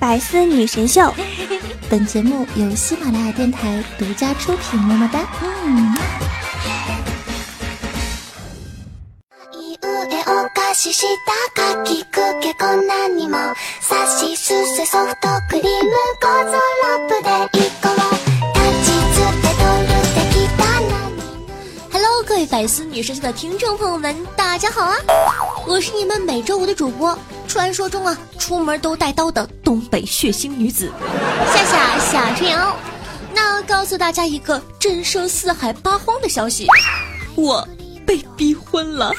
百思女神秀。本节目由喜马拉雅电台独家出品，么么哒。Hello， 各位百思女神秀的听众朋友们，大家好啊！我是你们每周五的主播，传说中啊出门都带刀的东北血腥女子夏春瑶。那告诉大家一个震慑四海八荒的消息，我被逼婚了。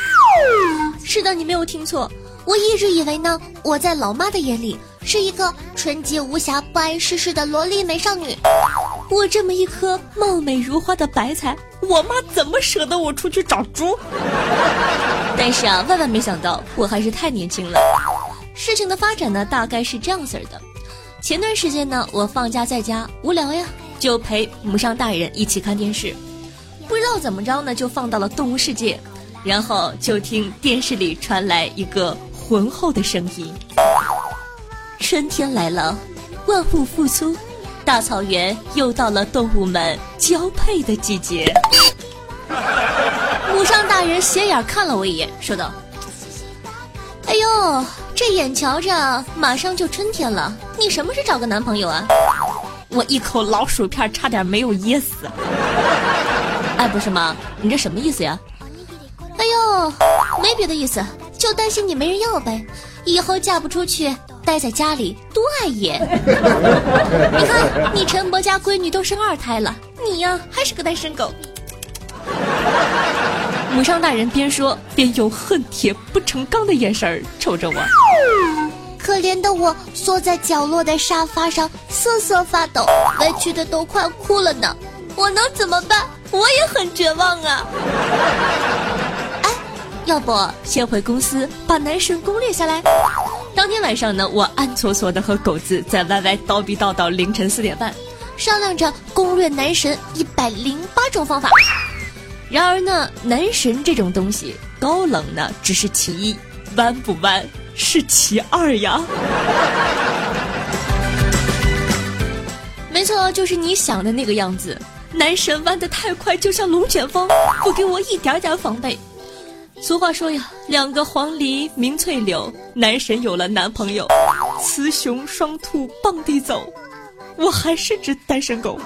是的，你没有听错。我一直以为呢，我在老妈的眼里是一个纯洁无瑕、不谙世事的萝莉美少女。我这么一颗貌美如花的白菜，我妈怎么舍得我出去找猪？但是啊，万万没想到，我还是太年轻了。事情的发展呢，大概是这样子的。前段时间呢，我放假在家无聊呀，就陪母上大人一起看电视。不知道怎么着呢，就放到了《动物世界》，然后就听电视里传来一个浑厚的声音：春天来了，万物复苏，大草原又到了动物们交配的季节。母上大人斜眼看了我一眼，说道：哎呦，这眼瞧着马上就春天了，你什么时候找个男朋友啊？我一口老薯片差点没有噎死。哎，不是吗？你这什么意思呀？哎呦，没别的意思，就担心你没人要呗，以后嫁不出去待在家里多碍眼。你看你陈伯家闺女都生2胎了，你呀还是个单身狗。母上大人边说边用恨铁不成钢的眼神瞅着我，可怜的我缩在角落的沙发上瑟瑟发抖，委屈的都快哭了呢。我能怎么办？我也很绝望啊。哎，要不先回公司把男神攻略下来。当天晚上呢，我暗搓搓的和狗子在 YY 叨逼叨到凌晨4点半，商量着攻略男神108种方法。然而呢，男神这种东西高冷呢只是其一，弯不弯是其二呀。没错，就是你想的那个样子，男神弯得太快，就像龙卷风，不给我一点点防备。俗话说呀，两个黄鹂鸣翠柳，男神有了男朋友，雌雄双兔傍地走，我还是只单身狗。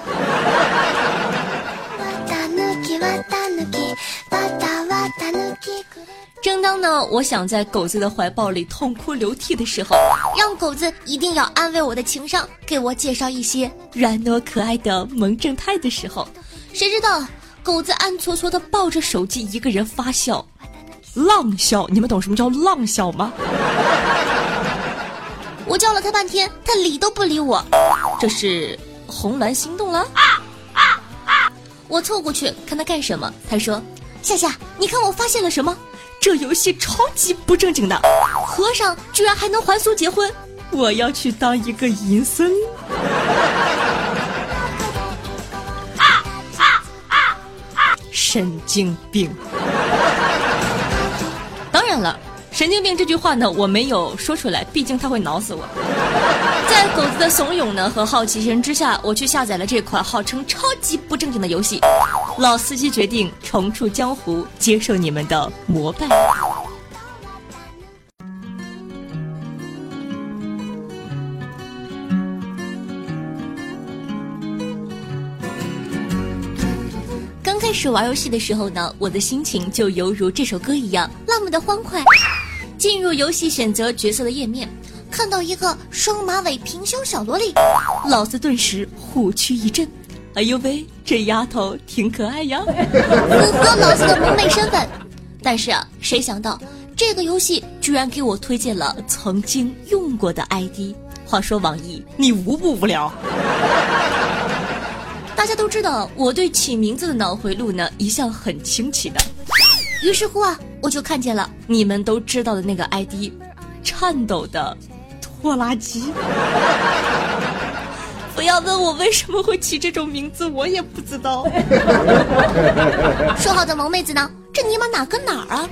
正当呢我想在狗子的怀抱里痛哭流涕的时候，让狗子一定要安慰我的情商，给我介绍一些软糯可爱的萌正太的时候，谁知道狗子暗搓搓的抱着手机一个人发笑，浪笑。你们懂什么叫浪笑吗？我叫了他半天，他理都不理我，这是红鸾心动了啊！我凑过去看他干什么，他说：夏夏，你看我发现了什么？这游戏超级不正经的，和尚居然还能还俗结婚，我要去当一个淫僧。神经病。当然了，神经病这句话呢我没有说出来，毕竟他会挠死我。在狗子的怂恿呢和好奇心之下，我去下载了这款号称超级不正经的游戏。老司机决定重出江湖，接受你们的膜拜。刚开始玩游戏的时候呢，我的心情就犹如这首歌一样那么的欢快。进入游戏选择角色的页面，看到一个双马尾平胸小萝莉，老子顿时虎躯一震。哎呦喂，这丫头挺可爱呀，符合老子的萌妹身份。但是啊，谁想到这个游戏居然给我推荐了曾经用过的 ID。 话说网易，你无不无聊。大家都知道我对起名字的脑回路呢一向很清奇的，于是乎啊，我就看见了你们都知道的那个 ID， 颤抖的拖拉机。不要问我为什么会起这种名字，我也不知道。说好的萌妹子呢？这尼玛哪跟哪儿啊？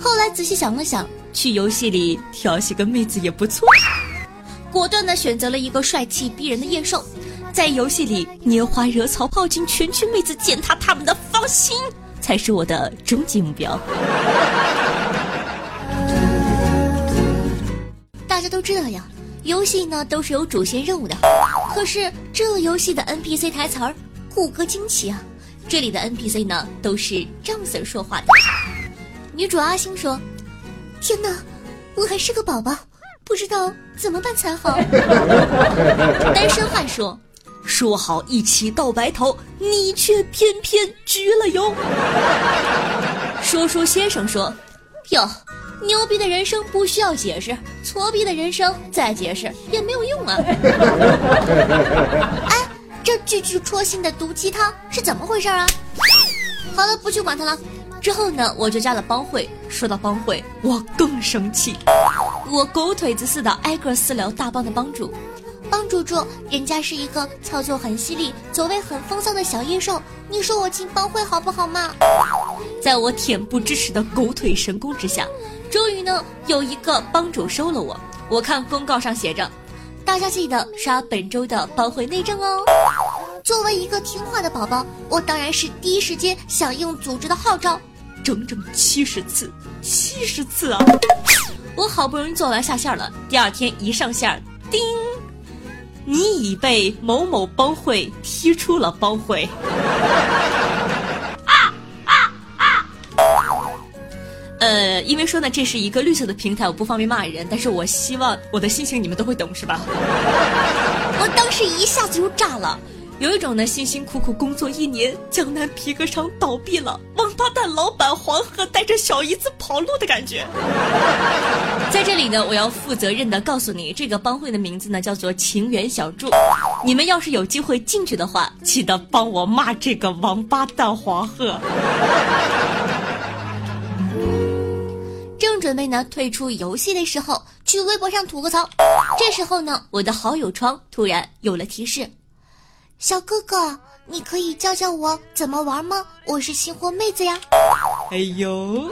后来仔细想了想，去游戏里调戏个妹子也不错。果断地选择了一个帅气逼人的夜兽，在游戏里拈花惹草泡进全群妹子，践踏他们的芳心，才是我的终极目标。大家都知道呀，游戏呢都是有主线任务的，可是这游戏的 NPC 台词儿顾歌惊奇啊，这里的 NPC 呢都是张 Sir 说话的。女主阿星说：“天哪，我还是个宝宝，不知道怎么办才好。”单身汉说：“说好一起到白头，你却偏偏焗了油。”说书先生说：“哟，牛逼的人生不需要解释，挫逼的人生再解释也没有用啊。”哎，这句句戳心的毒鸡汤是怎么回事啊？好了，不去管他了。之后呢，我就加了帮会。说到帮会，我更生气，我狗腿子似的挨个私聊大帮的帮主。帮主说人家是一个操作很犀利、走位很风骚的小夜兽，你说我进帮会好不好嘛？在我恬不知耻的狗腿神功之下，终于呢有一个帮主收了我。我看公告上写着，大家记得刷本周的帮会内政哦。作为一个听话的宝宝，我当然是第一时间响应组织的号召，整整70次，70次啊！我好不容易做完下线了，第二天一上线，叮，你已被某某帮会踢出了帮会。因为说呢，这是一个绿色的平台，我不方便骂人，但是我希望我的心情你们都会懂，是吧？我当时一下子就炸了，有一种呢辛辛苦苦工作1年，江南皮革厂倒闭了，王八蛋老板黄河带着小姨子跑路的感觉。在这里呢，我要负责任的告诉你，这个帮会的名字呢叫做情缘小筑，你们要是有机会进去的话，记得帮我骂这个王八蛋黄河。正准备呢退出游戏的时候，去微博上吐个槽。这时候呢，我的好友窗突然有了提示：“小哥哥，你可以教教我怎么玩吗？我是新婚妹子呀。”哎呦，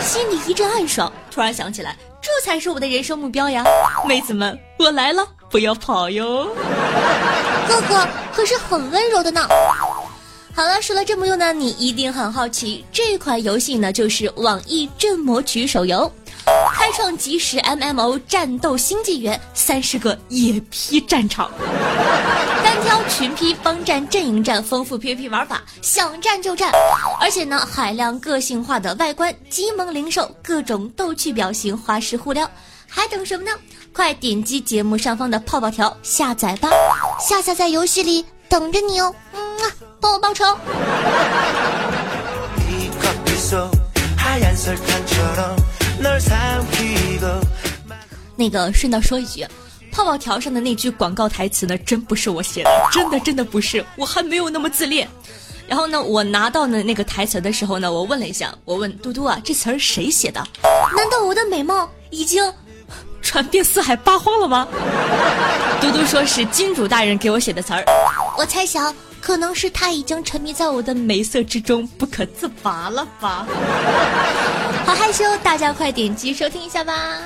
心里一阵暗爽，突然想起来，这才是我的人生目标呀！妹子们，我来了，不要跑哟！哥哥可是很温柔的呢。好了，说了这么多呢，你一定很好奇，这款游戏呢就是网易镇魔曲手游，开创即时 MMO 战斗新纪元，30个野批战场，单挑、群批、帮战、阵营战，丰富 PVP 玩法，想战就战。而且呢，海量个性化的外观，机萌零售，各种逗趣表情，花式互撩，还等什么呢？快点击节目上方的泡泡条下载吧，下载在游戏里等着你哦。帮我报仇。那个顺道说一句，泡泡条上的那句广告台词呢真不是我写的，真的不是，我还没有那么自恋。然后呢，我拿到呢那个台词的时候呢，我问了一下，我问嘟嘟啊，这词儿谁写的？难道我的美貌已经传遍四海八荒了吗？嘟嘟说是金主大人给我写的词儿。我猜想可能是他已经沉迷在我的美色之中不可自拔了吧。好害羞，大家快点击收听一下吧。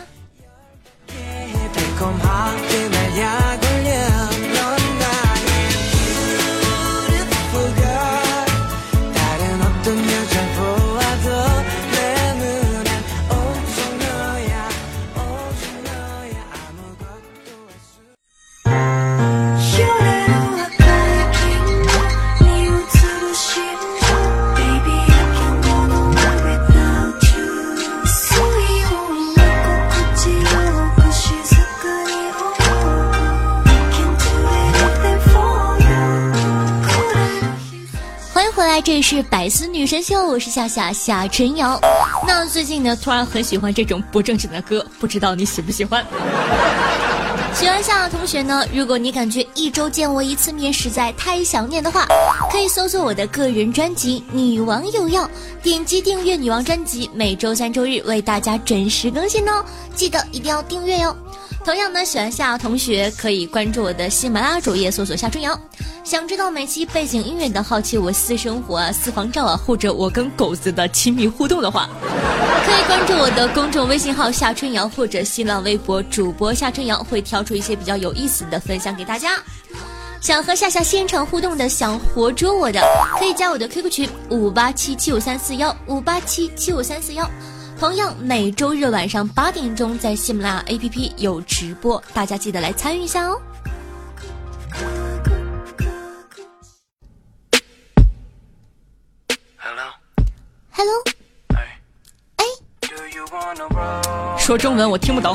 这里是百思女神秀，我是夏夏夏晨瑶。那最近呢，突然很喜欢这种不正经的歌，不知道你喜不喜欢？喜欢夏同学呢，如果你感觉一周见我一次面实在太想念的话，可以搜索我的个人专辑《女王又要》，点击订阅《女王》专辑，每周3、周日为大家准时更新哦，记得一定要订阅哟。同样呢，喜欢夏同学可以关注我的喜马拉雅主页，搜索夏春瑶。想知道每期背景音乐的好奇我私生活啊、私房照啊，或者我跟狗子的亲密互动的话，可以关注我的公众微信号夏春瑶，或者新浪微博主播夏春瑶，会挑出一些比较有意思的分享给大家。想和夏夏现场互动的，想活捉我的，可以加我的 QQ 群587753158775341。同样每周日晚上8点钟在喜马拉雅 APP 有直播，大家记得来参与一下哦。Hello， 哎，说中文我听不懂。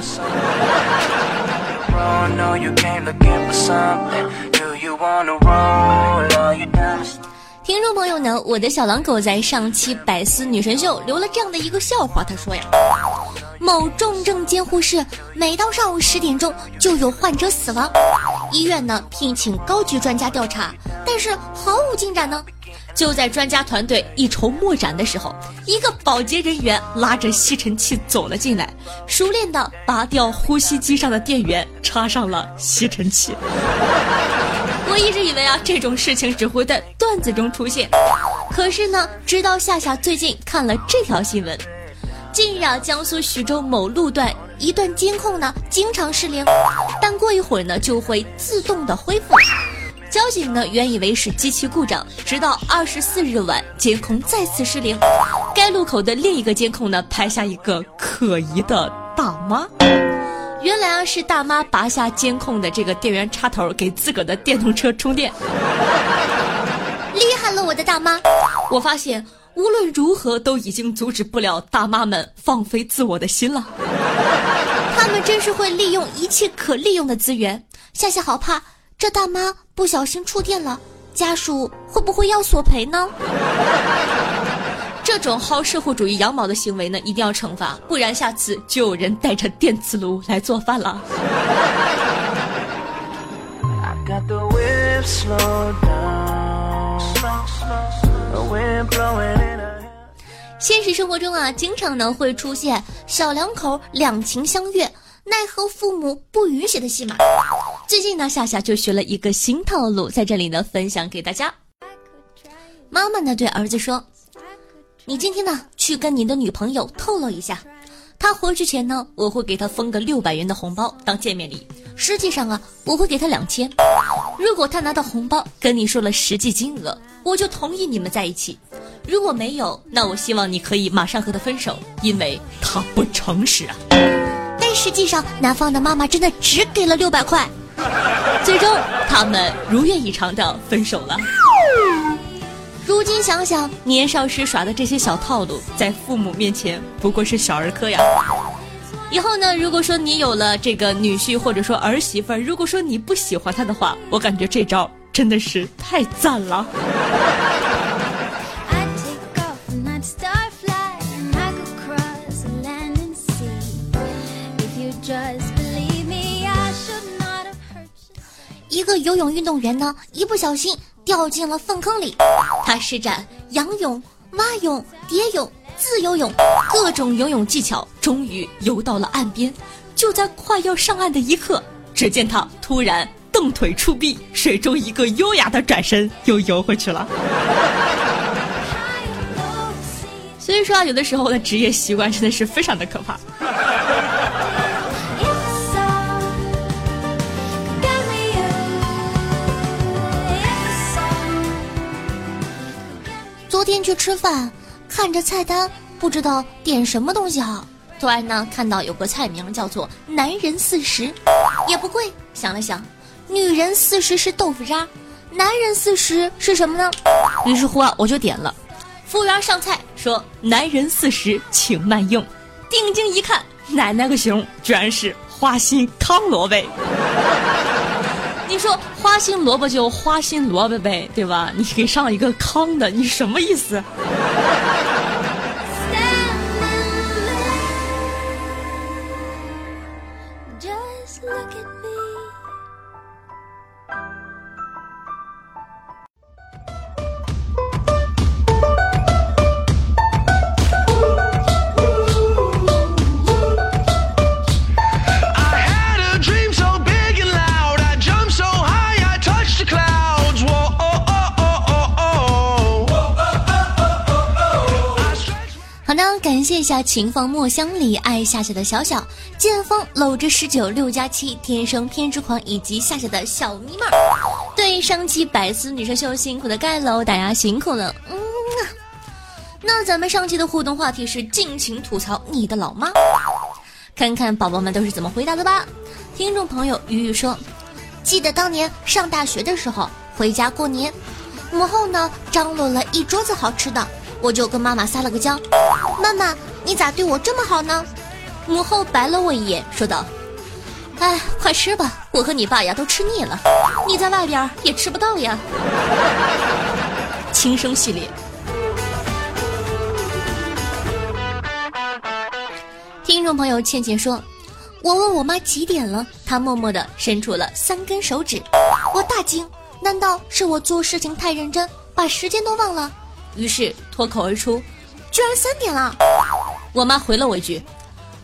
听众朋友呢，我的小狼狗在上期百思女神秀留了这样的一个笑话，他说呀，某重症监护室每到上午10点钟就有患者死亡，医院呢聘请高级专家调查，但是毫无进展呢。就在专家团队一筹莫展的时候，一个保洁人员拉着吸尘器走了进来，熟练地拔掉呼吸机上的电源，插上了吸尘器。我一直以为啊，这种事情只会在段子中出现，可是呢，直到夏夏最近看了这条新闻。近日啊，江苏徐州某路段一段监控呢经常失灵，但过一会儿呢就会自动的恢复。交警呢原以为是机器故障，直到24日晚监控再次失灵，该路口的另一个监控呢拍下一个可疑的大妈。原来啊是大妈拔下监控的这个电源插头给自个的电动车充电。厉害了我的大妈！我发现无论如何都已经阻止不了大妈们放飞自我的心了。他们真是会利用一切可利用的资源，夏夏好怕。这大妈不小心触电了，家属会不会要索赔呢？这种薅社会主义羊毛的行为呢，一定要惩罚，不然下次就有人带着电磁炉来做饭了。现实生活中啊，经常呢会出现小两口两情相悦，奈何父母不允许的戏码。最近呢，夏夏就学了一个新套路，在这里呢分享给大家。妈妈呢对儿子说：“你今天呢去跟您的女朋友透露一下，她回去前呢，我会给她封个600元的红包当见面礼。实际上啊，我会给她2000。如果她拿到红包跟你说了实际金额，我就同意你们在一起。如果没有，那我希望你可以马上和她分手，因为她不诚实啊。”实际上男方的妈妈真的只给了600块，最终他们如愿以偿的分手了。如今想想，年少时耍的这些小套路在父母面前不过是小儿科呀。以后呢，如果说你有了这个女婿或者说儿媳妇，如果说你不喜欢他的话，我感觉这招真的是太赞了。一个游泳运动员呢，一不小心掉进了粪坑里。他施展仰泳、蛙泳、蝶泳、自由泳各种游泳技巧，终于游到了岸边。就在快要上岸的一刻，只见他突然蹬腿触壁，水中一个优雅的转身，又游回去了。所以说啊，有的时候的职业习惯真的是非常的可怕。昨天去吃饭，看着菜单不知道点什么东西好，突然呢看到有个菜名叫做男人40，也不贵。想了想，女人40是豆腐渣，男人40是什么呢？于是乎啊，我就点了。服务员上菜说：“男人40，请慢用。”定睛一看，奶奶个熊，居然是花心糠萝卜。你说花心萝卜就花心萝卜呗，对吧？你给上了一个糠的，你什么意思？呢，感谢一下情方墨香里爱夏夏的小小剑锋，搂着196+7天生偏执狂，以及夏夏的小迷妹。对上期百思女神秀辛苦的盖楼，大家辛苦了。那咱们上期的互动话题是尽情吐槽你的老妈，看看宝宝们都是怎么回答的吧。听众朋友鱼鱼说，记得当年上大学的时候回家过年，母后呢张罗了一桌子好吃的，我就跟妈妈撒了个娇，妈妈你咋对我这么好呢？母后白了我一眼说道，哎，快吃吧，我和你爸呀都吃腻了，你在外边也吃不到呀。轻生系列。听众朋友倩倩说，我问我妈几点了，她默默地伸出了3根手指，我大惊，难道是我做事情太认真把时间都忘了？于是脱口而出，居然3点了。我妈回了我一句，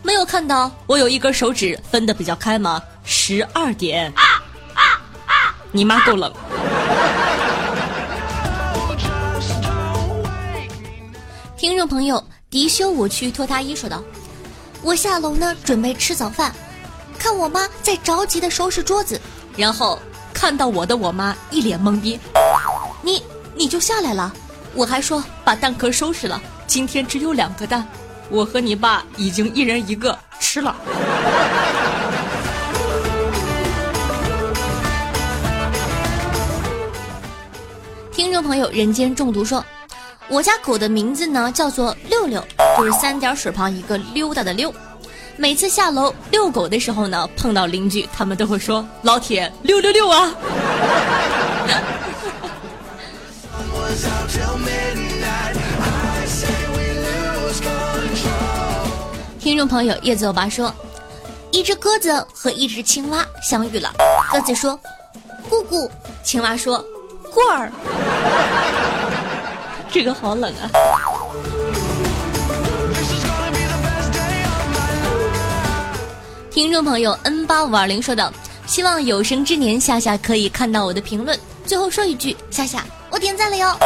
没有看到我有1根手指分得比较开吗？12点。你妈够冷。听众朋友迪修我去脱他衣说道，我下楼呢准备吃早饭，看我妈在着急的收拾桌子，然后看到我的我妈一脸懵逼，你就下来了？我还说把蛋壳收拾了，今天只有2个蛋，我和你爸已经1人1个吃了。听众朋友人间中毒说，我家狗的名字呢叫做六六，就是3点水旁一个溜达的溜。每次下楼遛狗的时候呢，碰到邻居，他们都会说，老铁666啊。听众朋友叶子欧巴说，一只鸽子和一只青蛙相遇了，鸽子说姑姑，青蛙说棍儿。这个好冷啊。听众朋友 N8520 说道，希望有生之年夏夏可以看到我的评论，最后说一句，夏夏我点赞了哟，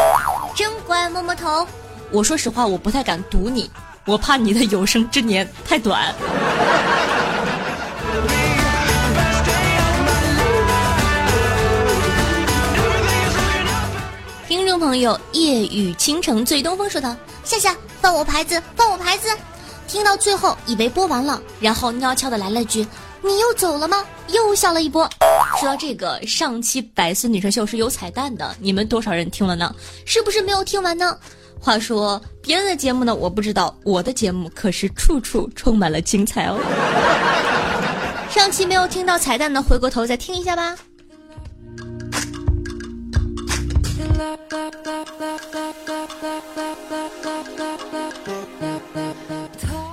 真乖，摸摸头。我说实话我不太敢读你，我怕你的有生之年太短。听众朋友夜雨倾城醉东风说道，夏夏放我牌子放我牌子，听到最后以为播完了，然后悄悄的来了句，你又走了吗？又笑了一波。说到这个，上期百思女神秀是有彩蛋的，你们多少人听了呢？是不是没有听完呢？话说别人的节目呢我不知道，我的节目可是处处充满了精彩哦。上期没有听到彩蛋呢，回过头再听一下吧。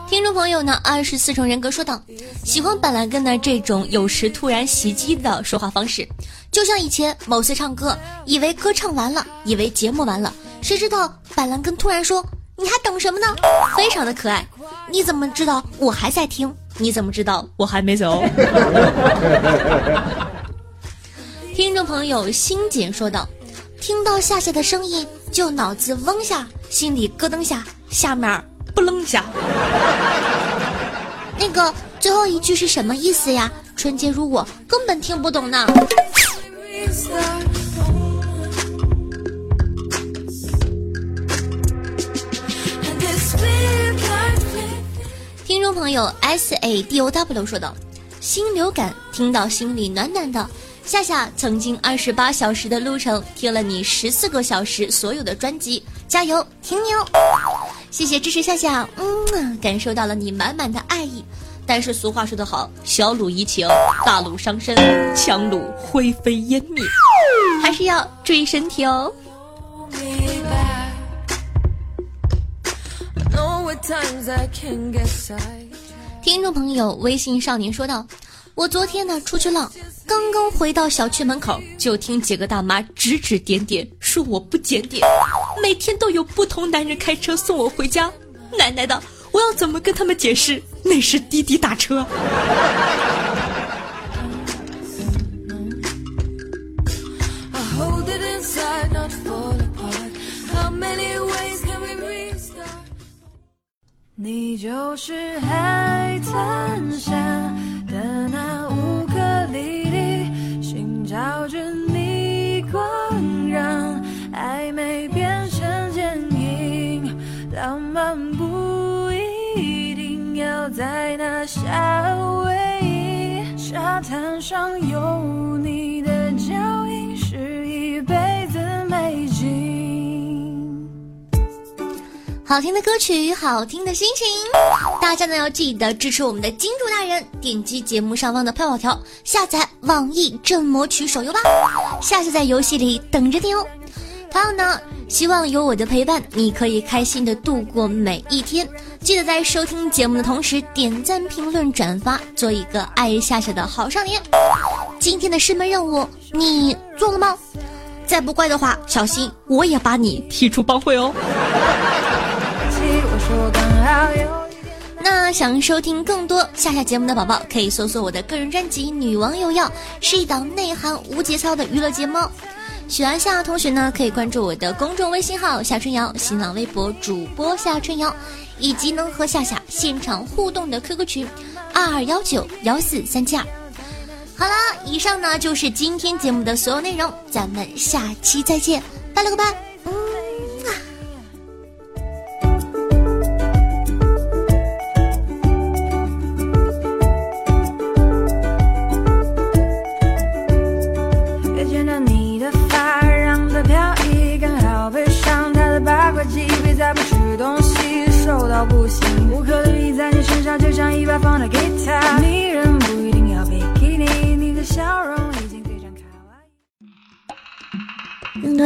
听众朋友呢24重人格说道，喜欢板蓝根呢这种有时突然袭击的说话方式，就像以前某次唱歌，以为歌唱完了，以为节目完了，谁知道板蓝根突然说，你还等什么呢？非常的可爱。你怎么知道我还在听？你怎么知道我还没走？听众朋友心姐说道，听到夏夏的声音就脑子嗡下，心里咯噔下，下面不楞下。那个最后一句是什么意思呀？纯洁如我根本听不懂呢。听众朋友 SADOW 说道，心流感听到心里暖暖的，夏夏曾经28小时的路程，听了你14个小时所有的专辑，加油，挺牛！谢谢支持夏夏，感受到了你满满的爱意。但是俗话说得好，小鲁怡情，大鲁伤身，强鲁灰飞烟灭，还是要注意身体哦。听众朋友微信少年说道，我昨天呢出去浪，刚刚回到小区门口，就听几个大妈指指点点说我不检点，每天都有不同男人开车送我回家，奶奶的，我要怎么跟他们解释那是滴滴打车？你就是海滩下的那乌克丽丽，寻找着逆光，让暧昧变成坚硬。浪漫不一定要在那夏威夷沙滩上，有你的脚印是一辈子美景。好听的歌曲，好听的心情，大家呢要记得支持我们的金主大人，点击节目上方的票票条，下载网易正魔曲手游吧，下次在游戏里等着你哦。还有呢，希望有我的陪伴，你可以开心的度过每一天。记得在收听节目的同时，点赞、评论、转发，做一个爱夏夏的好少年。今天的师门任务你做了吗？再不乖的话，小心我也把你踢出帮会哦。那想收听更多夏夏节目的宝宝，可以搜索我的个人专辑《女王有药》，是一档内涵无节操的娱乐节目。喜欢夏同学呢，可以关注我的公众微信号夏春瑶，新浪微博主播夏春瑶，以及能和夏夏现场互动的 QQ 群22191437。好了，以上呢就是今天节目的所有内容，咱们下期再见，拜了个拜。不行，乌克丽丽在你身上就像一把放的吉他，迷人不一定要比基尼，你的笑容已经非常卡哇伊。更多